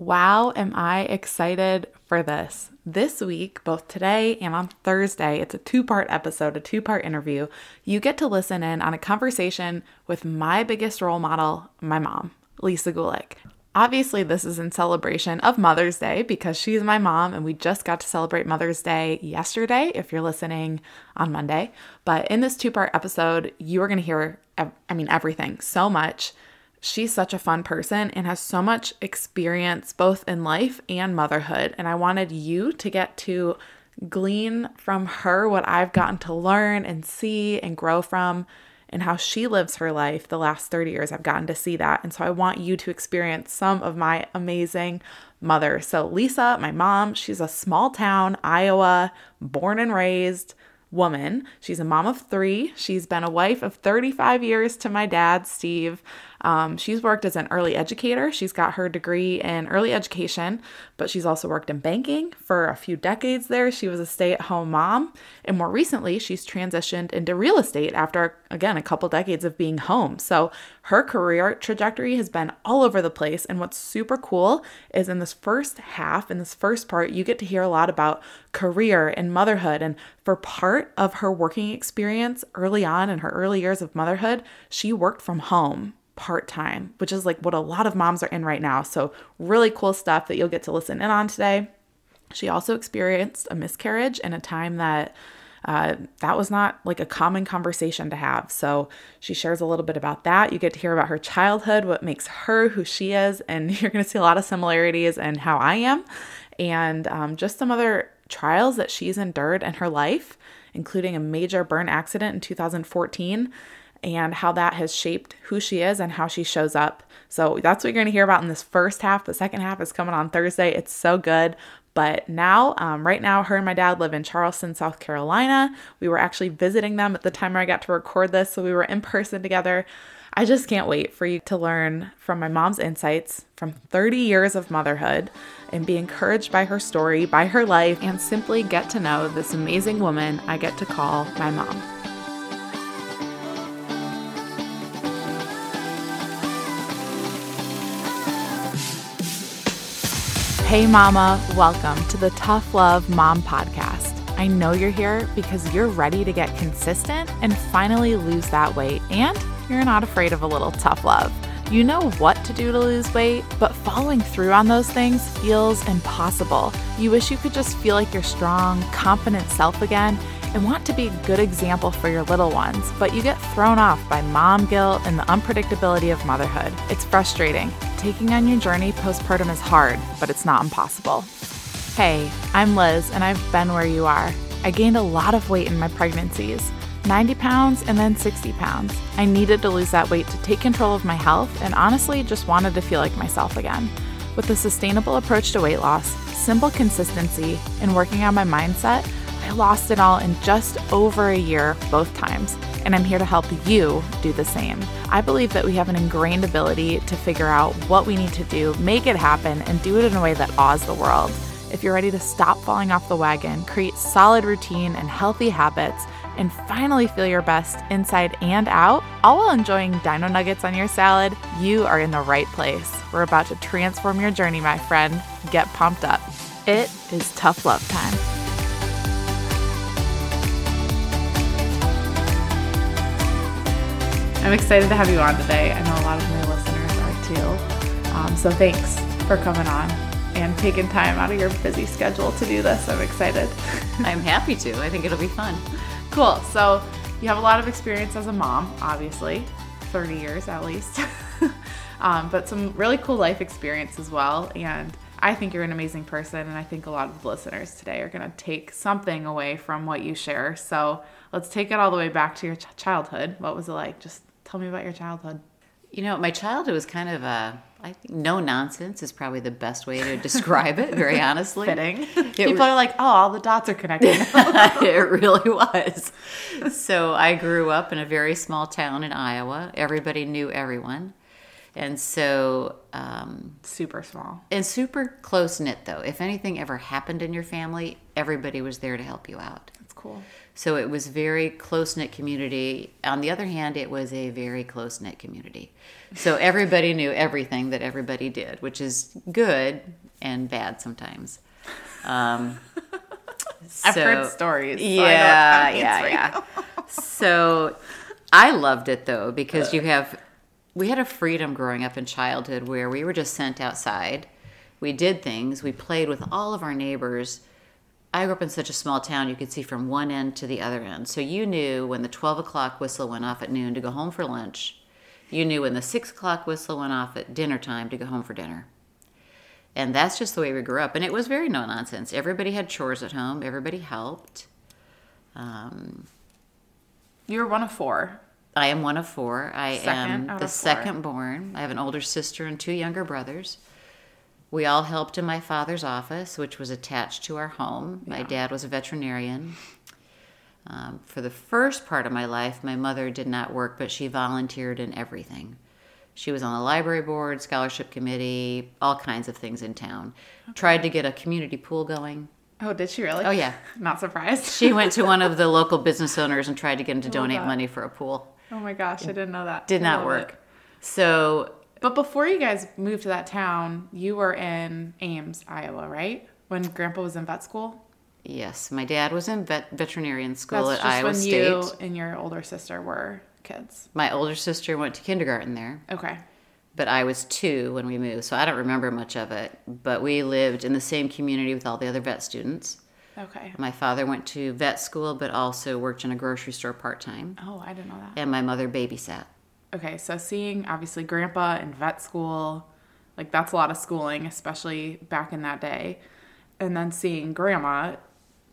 Wow, am I excited for this. This week, both today and on Thursday, it's a two-part episode, a two-part interview. You get to listen in on a conversation with my biggest role model, my mom, Lise Gulick. Obviously, this is in celebration of Mother's Day because she's my mom and we just got to celebrate Mother's Day yesterday, if you're listening on Monday. But in this two-part episode, you are going to hear, everything, so much. She's such a fun person and has so much experience both in life and motherhood. And I wanted you to get to glean from her what I've gotten to learn and see and grow from and how she lives her life the last 30 years. I've gotten to see that. And so I want you to experience some of my amazing mother. So Lisa, my mom, she's a small town, Iowa, born and raised woman. She's a mom of three. She's been a wife of 35 years to my dad, Steve. She's worked as an early educator. She's got her degree in early education, but she's also worked in banking for a few decades there. She was a stay-at-home mom. And more recently, she's transitioned into real estate after, again, a couple decades of being home. So her career trajectory has been all over the place. And what's super cool is in this first part, you get to hear a lot about career and motherhood. And for part of her working experience early on in her early years of motherhood, she worked from home part-time, which is like what a lot of moms are in right now. So really cool stuff that you'll get to listen in on today. She also experienced a miscarriage in a time that was not like a common conversation to have. So she shares a little bit about that. You get to hear about her childhood, what makes her who she is, and you're going to see a lot of similarities in how I am, and just some other trials that she's endured in her life, including a major burn accident in 2014. And how that has shaped who she is and how she shows up. So that's what you're going to hear about in this first half. The second half is coming on Thursday. It's so good. But now, right now, her and my dad live in Charleston, South Carolina. We were actually visiting them at the time where I got to record this. So we were in person together. I just can't wait for you to learn from my mom's insights from 30 years of motherhood and be encouraged by her story, by her life, and simply get to know this amazing woman I get to call my mom. Hey mama, welcome to the Tough Love Mom Podcast. I know you're here because you're ready to get consistent and finally lose that weight, and you're not afraid of a little tough love. You know what to do to lose weight, but following through on those things feels impossible. You wish you could just feel like your strong, confident self again and want to be a good example for your little ones, but you get thrown off by mom guilt and the unpredictability of motherhood. It's frustrating. Taking on your journey postpartum is hard, but it's not impossible. Hey, I'm Liz, and I've been where you are. I gained a lot of weight in my pregnancies, 90 pounds and then 60 pounds. I needed to lose that weight to take control of my health and honestly just wanted to feel like myself again. With a sustainable approach to weight loss, simple consistency, and working on my mindset, I lost it all in just over a year both times, and I'm here to help you do the same. I believe that we have an ingrained ability to figure out what we need to do, make it happen, and do it in a way that awes the world. If you're ready to stop falling off the wagon, create solid routine and healthy habits, and finally feel your best inside and out, all while enjoying dino nuggets on your salad, you are in the right place. We're about to transform your journey, my friend. Get pumped up. It is tough love time. I'm excited to have you on today. I know a lot of my listeners are too. So thanks for coming on and taking time out of your busy schedule to do this. I'm excited. I'm happy to. I think it'll be fun. Cool. So you have a lot of experience as a mom, obviously, 30 years at least, but some really cool life experience as well. And I think you're an amazing person. And I think a lot of the listeners today are going to take something away from what you share. So let's take it all the way back to your childhood. What was it like? Just tell me about your childhood. You know, my childhood was kind of I think no nonsense is probably the best way to describe it, very honestly. Fitting. People are like, oh, all the dots are connected. It really was. So I grew up in a very small town in Iowa. Everybody knew everyone. And so... super small. And super close-knit, though. If anything ever happened in your family, everybody was there to help you out. That's cool. So it was very close-knit community. On the other hand, it was a very close-knit community. So everybody knew everything that everybody did, which is good and bad sometimes. I've heard stories. So yeah, yeah. So I loved it, though, because we had a freedom growing up in childhood where we were just sent outside. We did things. We played with all of our neighbors. I grew up in such a small town, you could see from one end to the other end. So you knew when the 12 o'clock whistle went off at noon to go home for lunch. You knew when the 6 o'clock whistle went off at dinner time to go home for dinner. And that's just the way we grew up. And it was very no-nonsense. Everybody had chores at home. Everybody helped. You were one of four. I am one of four. I am the second born. I have an older sister and two younger brothers. We all helped in my father's office, which was attached to our home. Yeah. My dad was a veterinarian. For the first part of my life, my mother did not work, but she volunteered in everything. She was on the library board, scholarship committee, all kinds of things in town. Okay. Tried to get a community pool going. Oh, did she really? Oh, yeah. Not surprised. She went to one of the local business owners and tried to get him to donate money for a pool. Oh my gosh, I didn't know that. Did not work. But before you guys moved to that town, you were in Ames, Iowa, right? When Grandpa was in vet school? Yes, my dad was in veterinarian school at Iowa State. That's just when you and your older sister were kids. My older sister went to kindergarten there. Okay. But I was 2 when we moved, so I don't remember much of it. But we lived in the same community with all the other vet students. Okay. My father went to vet school, but also worked in a grocery store part-time. Oh, I didn't know that. And my mother babysat. Okay, so seeing, obviously, Grandpa and vet school, like, that's a lot of schooling, especially back in that day. And then seeing Grandma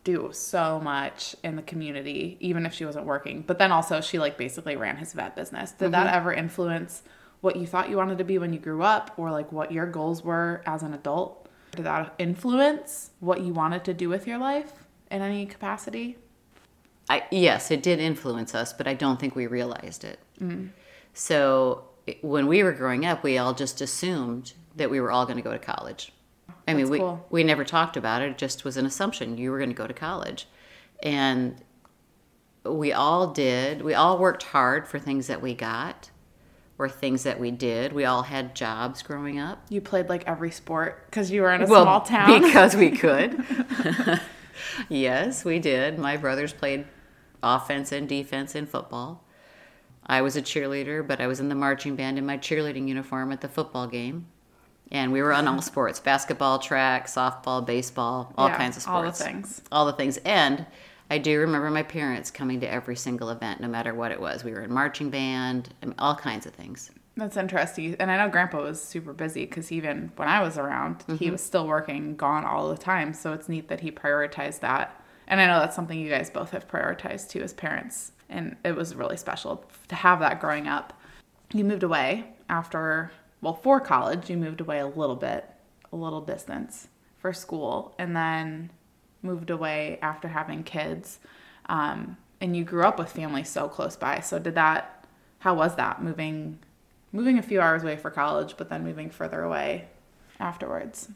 do so much in the community, even if she wasn't working. But then also, she, like, basically ran his vet business. Did that ever influence what you thought you wanted to be when you grew up, or, like, what your goals were as an adult? Did that influence what you wanted to do with your life in any capacity? Yes, it did influence us, but I don't think we realized it. Mm. So when we were growing up, we all just assumed that we were all going to go to college. We never talked about it. It just was an assumption you were going to go to college. And we all did. We all worked hard for things that we got. Were things that we did. We all had jobs growing up. You played like every sport because you were in a small town. Because we could. Yes, we did. My brothers played offense and defense in football. I was a cheerleader, but I was in the marching band in my cheerleading uniform at the football game. And we were on all sports, basketball, track, softball, baseball, all kinds of sports. All the things. All the things. And I do remember my parents coming to every single event, no matter what it was. We were in marching band, I mean, all kinds of things. That's interesting. And I know Grandpa was super busy because even when I was around, he was still working, gone all the time. So it's neat that he prioritized that. And I know that's something you guys both have prioritized too as parents. And it was really special to have that growing up. You moved away for college, you moved away a little distance for school. And then moved away after having kids, and you grew up with family so close by. So how was that moving a few hours away for college, but then moving further away afterwards?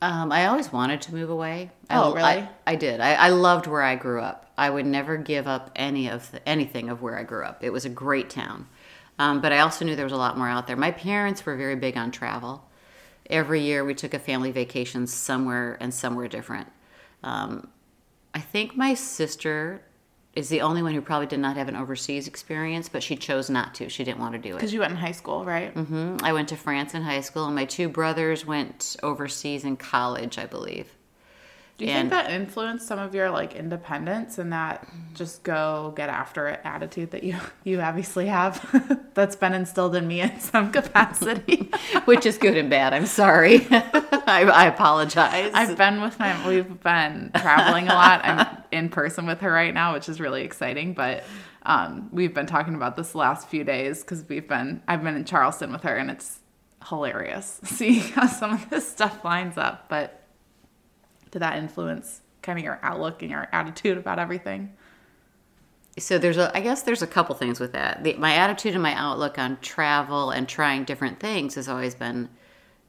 I always wanted to move away. Oh, really? I did. I loved where I grew up. I would never give up anything of where I grew up. It was a great town. But I also knew there was a lot more out there. My parents were very big on travel. Every year we took a family vacation somewhere different. I think my sister is the only one who probably did not have an overseas experience, but she chose not to. She didn't want to do it. Because you went in high school, right? Mm-hmm. I went to France in high school, and my two brothers went overseas in college, I believe. Do you think that influenced some of your, like, independence and that just go get after it attitude that you obviously have that's been instilled in me in some capacity? Which is good and bad. I'm sorry. I apologize. We've been traveling a lot. I'm in person with her right now, which is really exciting, but we've been talking about this the last few days because I've been in Charleston with her, and it's hilarious seeing how some of this stuff lines up, but did that influence kind of your outlook and your attitude about everything? So I guess there's a couple things with that. My attitude and my outlook on travel and trying different things has always been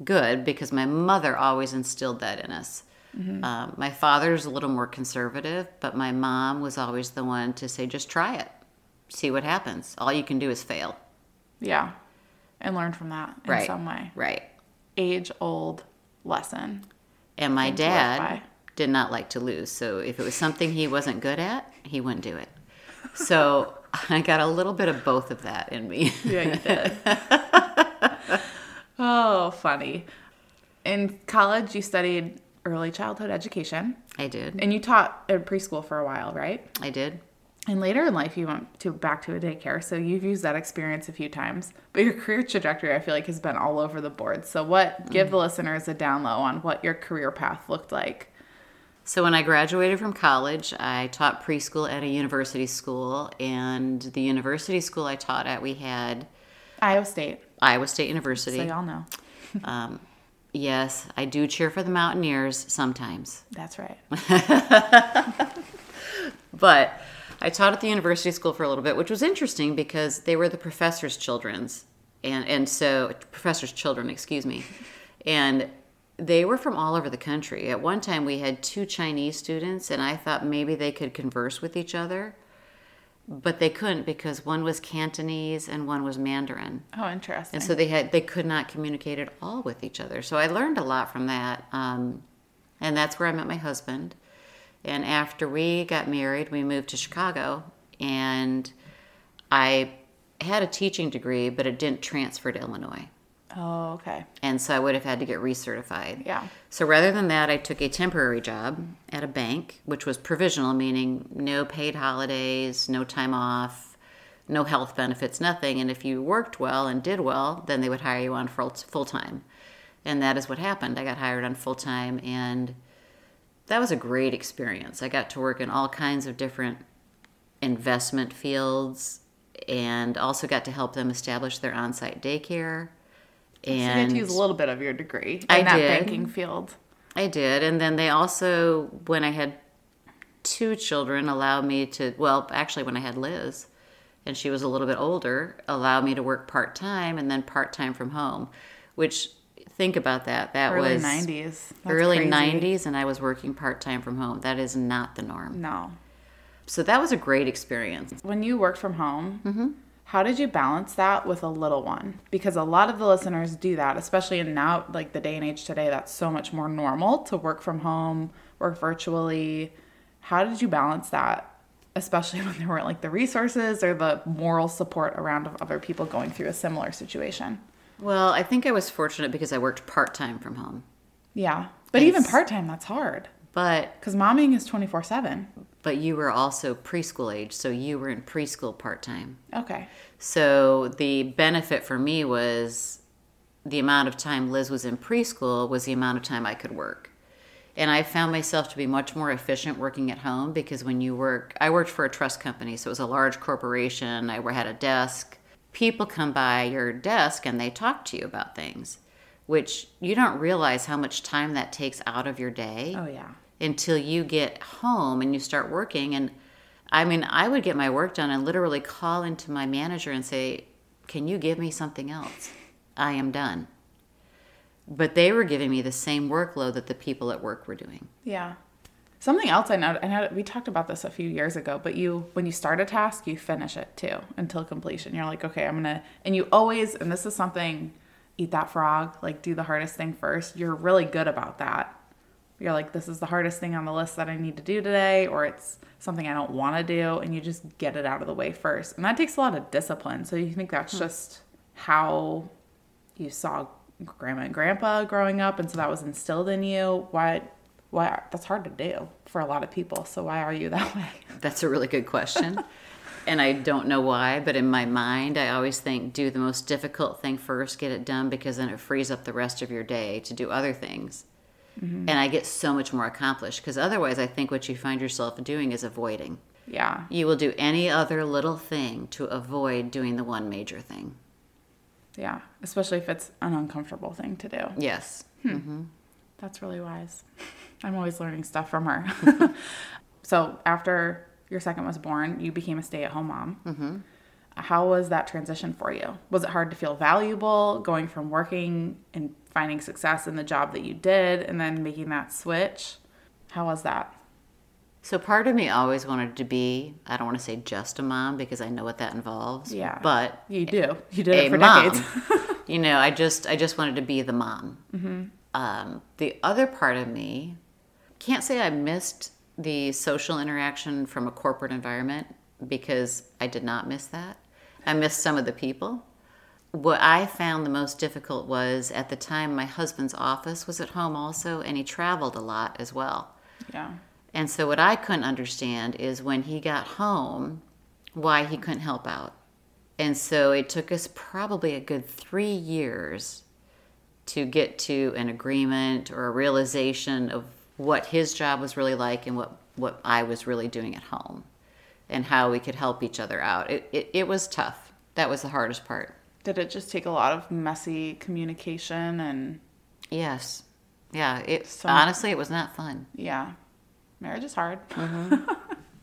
good because my mother always instilled that in us. Mm-hmm. My father's a little more conservative, but my mom was always the one to say, just try it. See what happens. All you can do is fail. Yeah. And learn from that in some way. Right. Age-old lesson. And my dad did not like to lose. So if it was something he wasn't good at, he wouldn't do it. So I got a little bit of both of that in me. Yeah, you did. Oh, funny. In college, you studied early childhood education. I did. And you taught in preschool for a while, right? I did. And later in life, you went back to a daycare, so you've used that experience a few times. But your career trajectory, I feel like, has been all over the board. So give the listeners a down low on what your career path looked like. So when I graduated from college, I taught preschool at a university school. And the university school I taught at, we had... Iowa State University. So y'all know. Yes, I do cheer for the Mountaineers sometimes. That's right. But... I taught at the university school for a little bit, which was interesting because they were the professor's children's. Professor's children. And they were from all over the country. At one time we had 2 Chinese students, and I thought maybe they could converse with each other, but they couldn't because one was Cantonese and one was Mandarin. Oh, interesting. And so they could not communicate at all with each other. So I learned a lot from that. And that's where I met my husband. And after we got married, we moved to Chicago, and I had a teaching degree, but it didn't transfer to Illinois. Oh, okay. And so I would have had to get recertified. Yeah. So rather than that, I took a temporary job at a bank, which was provisional, meaning no paid holidays, no time off, no health benefits, nothing. And if you worked well and did well, then they would hire you on full-time. And that is what happened. I got hired on full-time, and... that was a great experience. I got to work in all kinds of different investment fields and also got to help them establish their on-site daycare. And so you had to use a little bit of your degree in banking field. I did. And then they also, when I had 2 children, when I had Liz and she was a little bit older, allowed me to work part-time and then part-time from home, which... think about that. That early was 90s. That's early crazy. 90s, and I was working part-time from home. That is not the norm. No. So that was a great experience. When you worked from home, mm-hmm. How did you balance that with a little one? Because a lot of the listeners do that, especially now, like the day and age today, that's so much more normal to work from home, work virtually. How did you balance that, especially when there weren't like the resources or the moral support around of other people going through a similar situation? Well, I think I was fortunate because I worked part-time from home. Yeah. But even part-time, that's hard. But... because momming is 24/7. But you were also preschool age, so you were in preschool part-time. Okay. So the benefit for me was the amount of time Liz was in preschool was the amount of time I could work. And I found myself to be much more efficient working at home because when you work... I worked for a trust company, so it was a large corporation. I had a desk. People come by your desk and they talk to you about things, which you don't realize how much time that takes out of your day. Oh, yeah. Until you get home and you start working. And I mean, I would get my work done and literally call into my manager and say, can you give me something else? I am done. But they were giving me the same workload that the people at work were doing. Yeah. Something else I know we talked about this a few years ago, but when you start a task, you finish it too until completion. You're like, okay, and this is something, eat that frog, like do the hardest thing first. You're really good about that. You're like, this is the hardest thing on the list that I need to do today, or it's something I don't want to do. And you just get it out of the way first. And that takes a lot of discipline. So you think that's just how you saw grandma and grandpa growing up. And so that was instilled in you. Why? That's hard to do for a lot of people. So why are you that way? That's a really good question. And I don't know why, but in my mind, I always think do the most difficult thing first, get it done, because then it frees up the rest of your day to do other things. Mm-hmm. And I get so much more accomplished because otherwise I think what you find yourself doing is avoiding. Yeah. You will do any other little thing to avoid doing the one major thing. Yeah. Especially if it's an uncomfortable thing to do. Yes. Mm-hmm. That's really wise. I'm always learning stuff from her. So after your second was born, you became a stay-at-home mom. Mm-hmm. How was that transition for you? Was it hard to feel valuable going from working and finding success in the job that you did and then making that switch? How was that? So part of me always wanted to be, I don't want to say just a mom because I know what that involves. Yeah. But you do. You did it for decades. You know, I just wanted to be the mom. Mm-hmm. The other part of me, can't say I missed the social interaction from a corporate environment because I did not miss that. I missed some of the people. What I found the most difficult was at the time my husband's office was at home also, and he traveled a lot as well. Yeah. And so what I couldn't understand is when he got home, why he couldn't help out. And so it took us probably a good 3 years to get to an agreement or a realization of what his job was really like and what I was really doing at home and how we could help each other out. It was tough. That was the hardest part. Did it just take a lot of messy communication and... Yes. Yeah. Honestly, it was not fun. Yeah. Marriage is hard. Mm-hmm.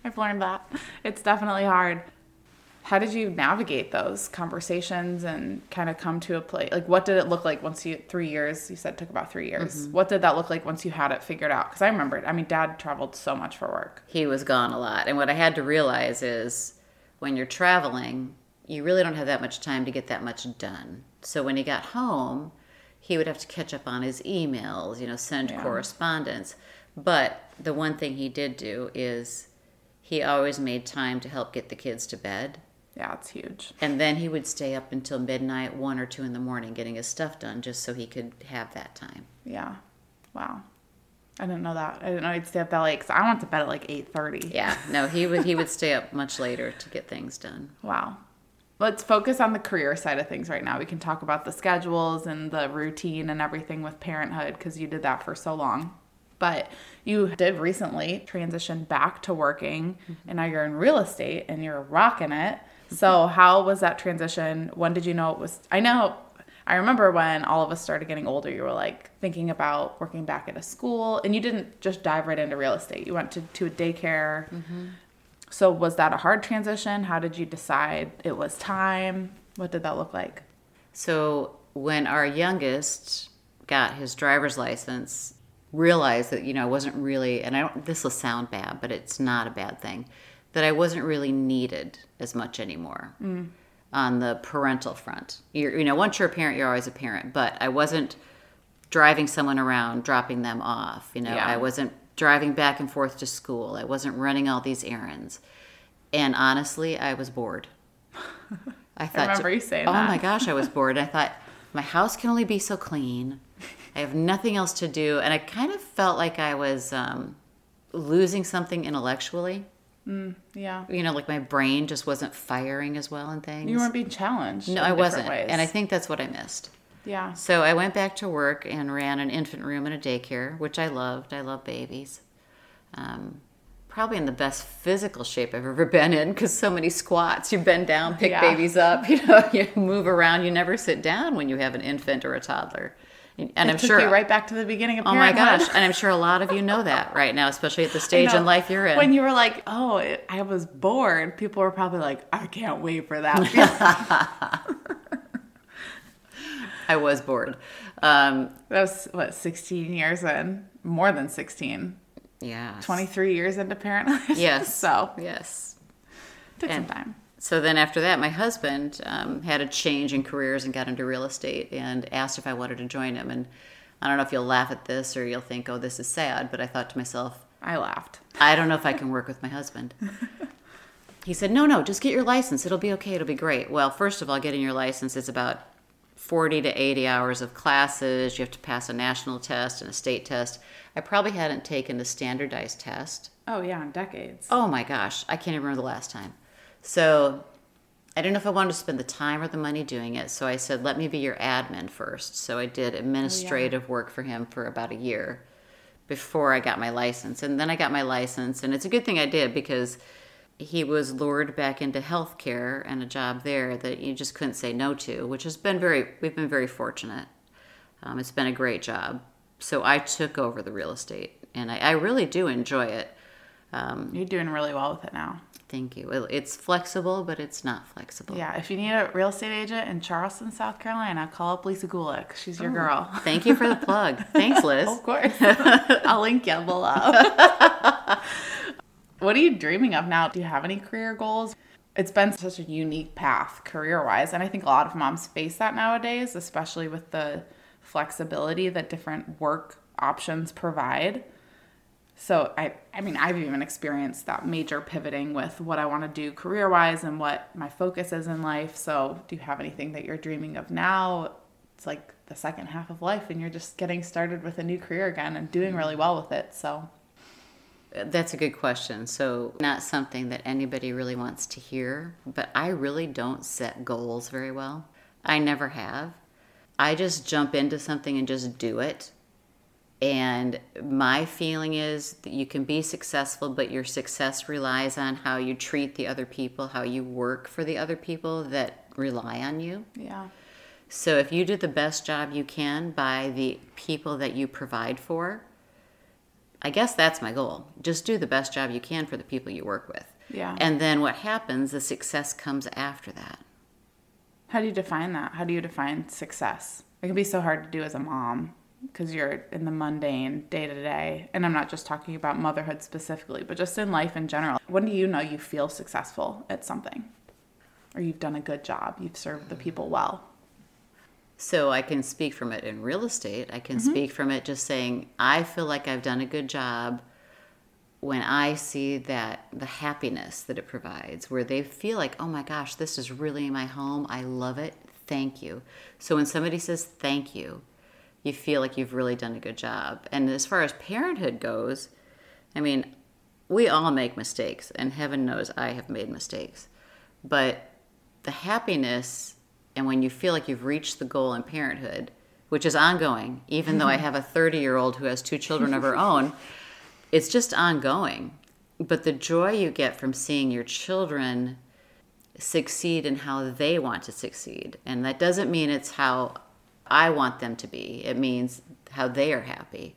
I've learned that. It's definitely hard. How did you navigate those conversations and kind of come to a place? Like, what did it look like once you, 3 years, you said it took about 3 years. Mm-hmm. What did that look like once you had it figured out? Because I remember, Dad traveled so much for work. He was gone a lot. And what I had to realize is when you're traveling, you really don't have that much time to get that much done. So when he got home, he would have to catch up on his emails, send correspondence. But the one thing he did do is he always made time to help get the kids to bed. Yeah, it's huge. And then he would stay up until midnight, 1 or 2 in the morning, getting his stuff done just so he could have that time. Yeah. Wow. I didn't know that. I didn't know he'd stay up that late because I went to bed at like 8:30. Yeah. No, he would stay up much later to get things done. Wow. Let's focus on the career side of things right now. We can talk about the schedules and the routine and everything with parenthood because you did that for so long. But you did recently transition back to working, and now you're in real estate, and you're rocking it. So how was that transition? When did you know it was – I remember when all of us started getting older, you were like thinking about working back at a school, and you didn't just dive right into real estate. You went to a daycare. Mm-hmm. So was that a hard transition? How did you decide it was time? What did that look like? So when our youngest got his driver's license – realized that, I wasn't really, and this will sound bad, but it's not a bad thing, that I wasn't really needed as much anymore on the parental front. Once you're a parent, you're always a parent, but I wasn't driving someone around, dropping them off. I wasn't driving back and forth to school. I wasn't running all these errands. And honestly, I was bored. I thought, I remember you saying that. Oh my gosh, I was bored. I thought, my house can only be so clean. I have nothing else to do. And I kind of felt like I was losing something intellectually. Yeah. Like my brain just wasn't firing as well and things. You weren't being challenged. No, I wasn't. Ways. And I think that's what I missed. Yeah. So I went back to work and ran an infant room and a daycare, which I loved. I love babies. Probably in the best physical shape I've ever been in because so many squats. You bend down, pick babies up, you move around. You never sit down when you have an infant or a toddler. And I'm sure you right back to the beginning of parenthood. Oh my gosh! And I'm sure a lot of you know that right now, especially at the stage in life you're in. When you were like, "Oh, I was bored," people were probably like, "I can't wait for that." I was bored. That was 16 years in, more than 16. Yeah, 23 years into parenthood. Yes. So yes, took some time. So then after that, my husband had a change in careers and got into real estate and asked if I wanted to join him. And I don't know if you'll laugh at this or you'll think, oh, this is sad. But I thought to myself, I laughed. I don't know if I can work with my husband. He said, no, just get your license. It'll be okay. It'll be great. Well, first of all, getting your license is about 40 to 80 hours of classes. You have to pass a national test and a state test. I probably hadn't taken a standardized test. Oh, yeah, in decades. Oh, my gosh. I can't even remember the last time. So I didn't know if I wanted to spend the time or the money doing it. So I said, let me be your admin first. So I did administrative work for him for about a year before I got my license. And then I got my license. And it's a good thing I did because he was lured back into healthcare and a job there that you just couldn't say no to, which has been we've been very fortunate. It's been a great job. So I took over the real estate and I really do enjoy it. You're doing really well with it now. Thank you. It's flexible, but it's not flexible. Yeah. If you need a real estate agent in Charleston, South Carolina, call up Lise Gulick. She's your girl. Thank you for the plug. Thanks, Liz. Of course. I'll link you below. What are you dreaming of now? Do you have any career goals? It's been such a unique path career-wise, and I think a lot of moms face that nowadays, especially with the flexibility that different work options provide. So I mean, I've even experienced that major pivoting with what I want to do career-wise and what my focus is in life. So do you have anything that you're dreaming of now? It's like the second half of life, and you're just getting started with a new career again and doing really well with it, so... That's a good question. So not something that anybody really wants to hear, but I really don't set goals very well. I never have. I just jump into something and just do it. And my feeling is that you can be successful, but your success relies on how you treat the other people, how you work for the other people that rely on you. Yeah. So if you do the best job you can by the people that you provide for, I guess that's my goal. Just do the best job you can for the people you work with. Yeah. And then what happens, the success comes after that. How do you define that? How do you define success? It can be so hard to do as a mom because you're in the mundane day-to-day. And I'm not just talking about motherhood specifically, but just in life in general. When do you know you feel successful at something? Or you've done a good job. You've served the people well. So I can speak from it in real estate. I can speak from it just saying, I feel like I've done a good job when I see that the happiness that it provides, where they feel like, oh my gosh, this is really my home. I love it. Thank you. So when somebody says thank you, you feel like you've really done a good job. And as far as parenthood goes, I mean, we all make mistakes, and heaven knows I have made mistakes. But the happiness... And when you feel like you've reached the goal in parenthood, which is ongoing, even though I have a 30-year-old who has 2 children of her own, it's just ongoing. But the joy you get from seeing your children succeed in how they want to succeed. And that doesn't mean it's how I want them to be. It means how they are happy.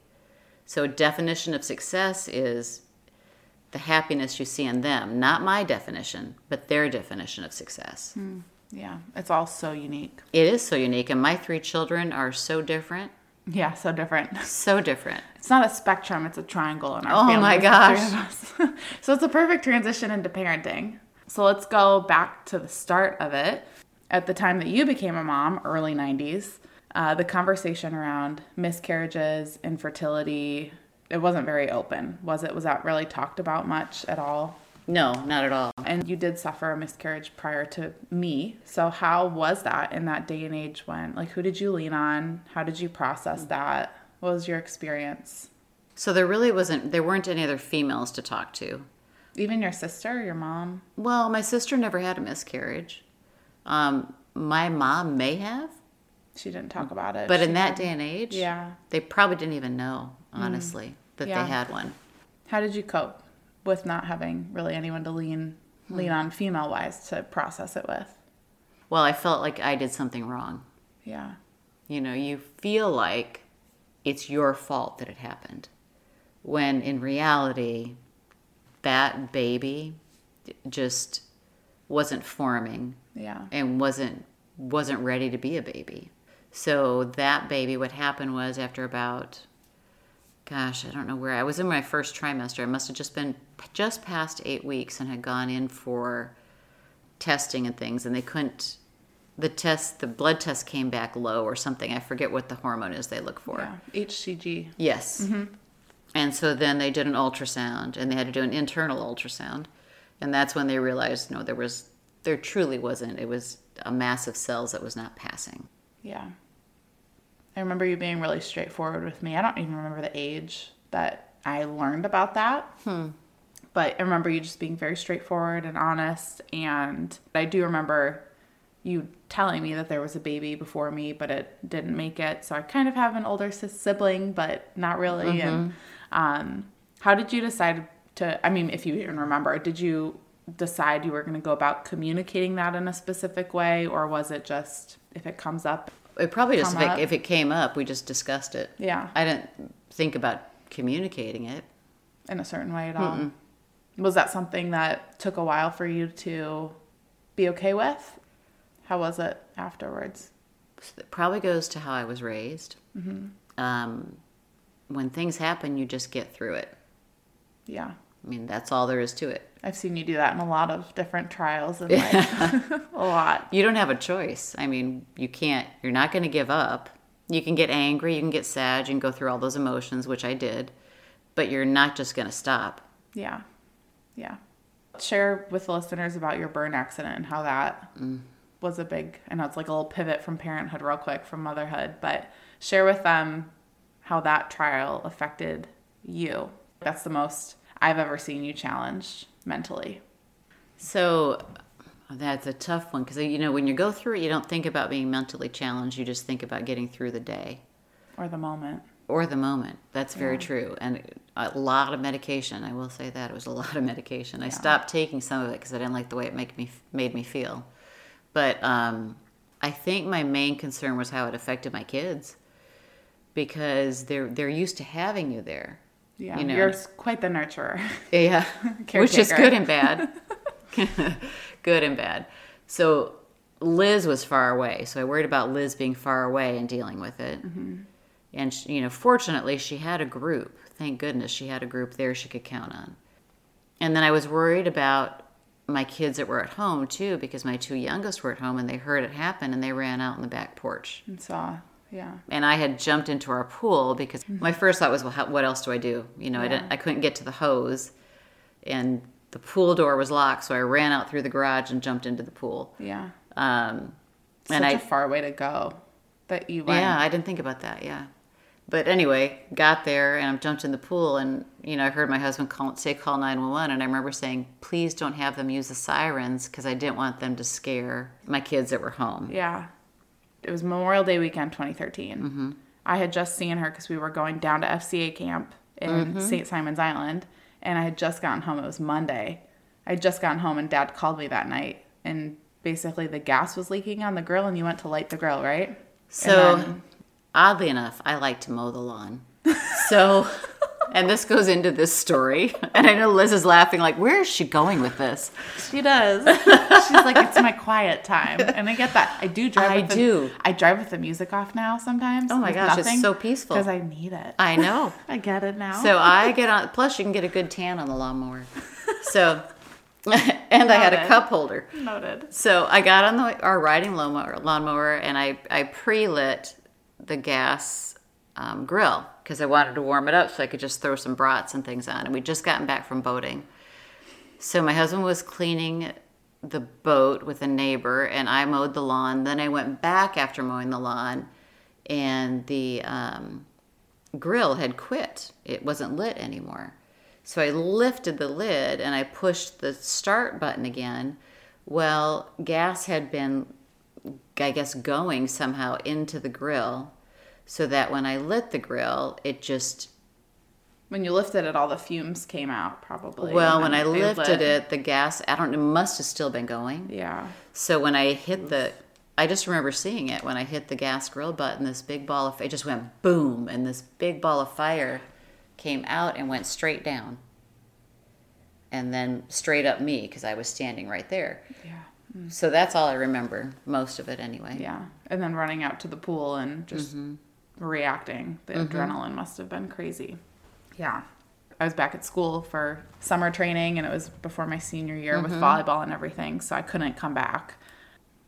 So a definition of success is the happiness you see in them. Not my definition, but their definition of success. Mm. Yeah, it's all so unique. It is so unique, and my 3 children are so different. Yeah, so different. So different. It's not a spectrum, it's a triangle in our family. Oh my gosh. So it's a perfect transition into parenting. So let's go back to the start of it. At the time that you became a mom, early 90s, the conversation around miscarriages, infertility, it wasn't very open, was it? Was that really talked about much at all? No, not at all. And you did suffer a miscarriage prior to me. So how was that in that day and age when, like, who did you lean on? How did you process that? What was your experience? So there weren't any other females to talk to. Even your sister, your mom? Well, my sister never had a miscarriage. My mom may have. She didn't talk about it. But in that day and age, yeah, they probably didn't even know, honestly, that they had one. How did you cope with not having really anyone to lean on female-wise to process it with? Well, I felt like I did something wrong. Yeah. You know, you feel like it's your fault that it happened, when in reality, that baby just wasn't forming. Yeah. And wasn't ready to be a baby. So that baby, what happened was after about... Gosh, I don't know where. I was in my first trimester. I must have just been just past 8 weeks and had gone in for testing and things. And they couldn't, the blood test came back low or something. I forget what the hormone is they look for. Yeah, HCG. Yes. Mm-hmm. And so then they did an ultrasound, and they had to do an internal ultrasound. And that's when they realized, no, there truly wasn't. It was a mass of cells that was not passing. Yeah. I remember you being really straightforward with me. I don't even remember the age that I learned about that. But I remember you just being very straightforward and honest. And I do remember you telling me that there was a baby before me, but it didn't make it. So I kind of have an older sibling, but not really. And how did you decide to, I mean, if you even remember, did you decide you were going to go about communicating that in a specific way? Or was it just, if it comes up? It probably just, if it came up, we just discussed it. Yeah. I didn't think about communicating it. In a certain way at all. Was that something that took a while for you to be okay with? How was it afterwards? It probably goes to how I was raised. Mm-hmm. When things happen, you just get through it. Yeah. I mean, that's all there is to it. I've seen you do that in a lot of different trials in life. A lot. You don't have a choice. I mean, you're not going to give up. You can get angry, you can get sad, you can go through all those emotions, which I did, but you're not just going to stop. Yeah. Yeah. Share with the listeners about your burn accident and how that was a big, I know it's like a little pivot from parenthood real quick, from motherhood, but share with them how that trial affected you. That's the most I've ever seen you challenged mentally. So that's a tough one, because when you go through it, you don't think about being mentally challenged. You just think about getting through the day. Or the moment. That's very true. And a lot of medication. I will say that. It was a lot of medication. Yeah. I stopped taking some of it because I didn't like the way it made me feel. But I think my main concern was how it affected my kids, because they're used to having you there. Yeah, you're quite the nurturer. Yeah, which is good and bad. Good and bad. So Liz was far away, so I worried about Liz being far away and dealing with it. Mm-hmm. And she, fortunately, she had a group. Thank goodness she had a group there she could count on. And then I was worried about my kids that were at home too, because my two youngest were at home and they heard it happen and they ran out on the back porch and saw. Yeah. And I had jumped into our pool because my first thought was, well, what else do I do? I couldn't get to the hose and the pool door was locked. So I ran out through the garage and jumped into the pool. Yeah. Such a far way to go that you went. Yeah, I didn't think about that. Yeah. But anyway, got there and I jumped in the pool and, I heard my husband call 911. And I remember saying, please don't have them use the sirens, because I didn't want them to scare my kids that were home. Yeah. It was Memorial Day weekend 2013. Mm-hmm. I had just seen her because we were going down to FCA camp in St. Simons Island, and I had just gotten home. It was Monday. I had just gotten home, and Dad called me that night, and basically the gas was leaking on the grill, and you went to light the grill, right? So, oddly enough, I like to mow the lawn. So, and this goes into this story, and I know Liz is laughing like, where is she going with this? She does. She's like, it's my quiet time, and I get that. I drive with the music off now sometimes. Oh my gosh, it's so peaceful. Because I need it. I know. I get it now. So I get on, plus you can get a good tan on the lawnmower. So, and I had a cup holder. Noted. So I got on our riding lawnmower, and I pre-lit the gas grill, because I wanted to warm it up so I could just throw some brats and things on. And we'd just gotten back from boating. So my husband was cleaning the boat with a neighbor, and I mowed the lawn. Then I went back after mowing the lawn, and the grill had quit. It wasn't lit anymore. So I lifted the lid, and I pushed the start button again. Well, gas had been, I guess, going somehow into the grill. So that when I lit the grill, it just... When you lifted it, all the fumes came out, probably. Well, when I lifted it, the gas, I don't know, must have still been going. Yeah. So when I hit the... I just remember seeing it. When I hit the gas grill button, this big ball of... It just went boom, and this big ball of fire came out and went straight down. And then straight up me, because I was standing right there. Yeah. Mm. So that's all I remember, most of it anyway. Yeah. And then running out to the pool and just... Mm-hmm. Reacting. The adrenaline must have been crazy. Yeah. I was back at school for summer training, and it was before my senior year with volleyball and everything, so I couldn't come back.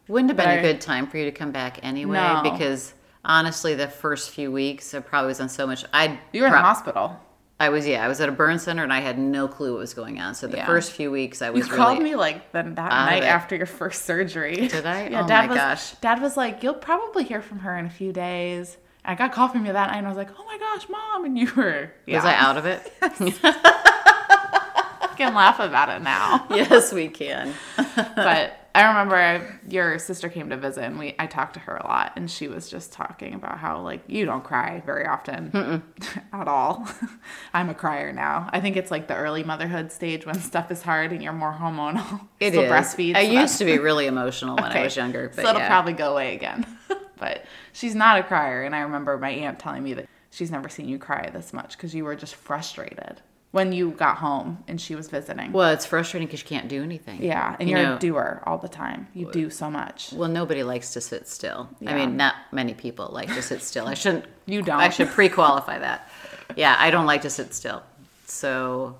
Wouldn't have been a good time for you to come back anyway, because honestly, the first few weeks, I probably was on so much. You were in the hospital. I was, I was at a burn center, and I had no clue what was going on. So the first few weeks, I was really... You called me like that night after your first surgery. Did I? Yeah, gosh. Dad was like, you'll probably hear from her in a few days. I got a call from you that night, and I was like, oh my gosh, Mom, and you were... Yeah. Was I out of it? Yes. We can laugh about it now. Yes, we can. But I remember your sister came to visit, and I talked to her a lot, and she was just talking about how, like, you don't cry very often at all. I'm a crier now. I think it's like the early motherhood stage when stuff is hard and you're more hormonal. It still is. Breastfeed. I used to be really emotional when I was younger. But so it'll probably go away again. But she's not a crier, and I remember my aunt telling me that she's never seen you cry this much because you were just frustrated. When you got home and she was visiting. Well, it's frustrating because you can't do anything. Yeah, and you're a doer all the time. You do so much. Well, nobody likes to sit still. Yeah. I mean, not many people like to sit still. I shouldn't. You don't. I should pre-qualify that. Yeah, I don't like to sit still. So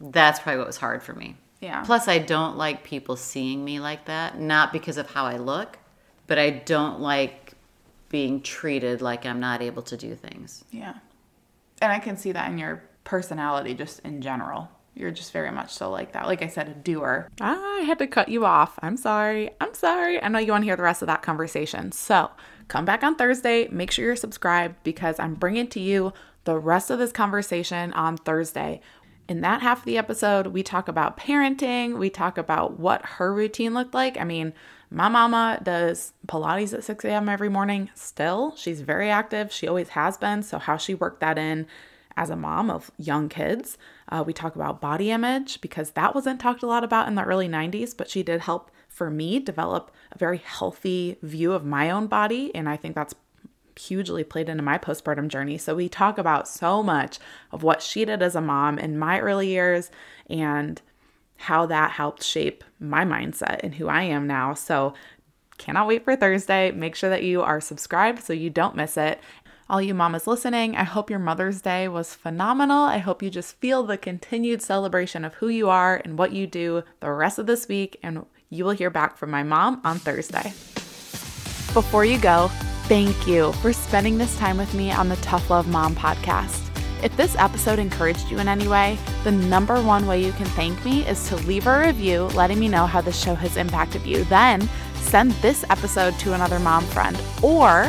that's probably what was hard for me. Yeah. Plus, I don't like people seeing me like that. Not because of how I look, but I don't like being treated like I'm not able to do things. Yeah. And I can see that in your personality, just in general. You're just very much so like that. Like I said, a doer. I had to cut you off. I'm sorry. I know you want to hear the rest of that conversation. So come back on Thursday. Make sure you're subscribed because I'm bringing to you the rest of this conversation on Thursday. In that half of the episode, we talk about parenting. We talk about what her routine looked like. I mean, my mama does Pilates at 6 a.m. every morning still. She's very active. She always has been. So how she worked that in as a mom of young kids. We talk about body image because that wasn't talked a lot about in the early 90s, but she did help for me develop a very healthy view of my own body. And I think that's hugely played into my postpartum journey. So we talk about so much of what she did as a mom in my early years and how that helped shape my mindset and who I am now. So cannot wait for Thursday. Make sure that you are subscribed so you don't miss it. All you mamas listening, I hope your Mother's Day was phenomenal. I hope you just feel the continued celebration of who you are and what you do the rest of this week, and you will hear back from my mom on Thursday. Before you go, thank you for spending this time with me on the Tough Love Mom podcast. If this episode encouraged you in any way, the number one way you can thank me is to leave a review letting me know how the show has impacted you. Then send this episode to another mom friend, or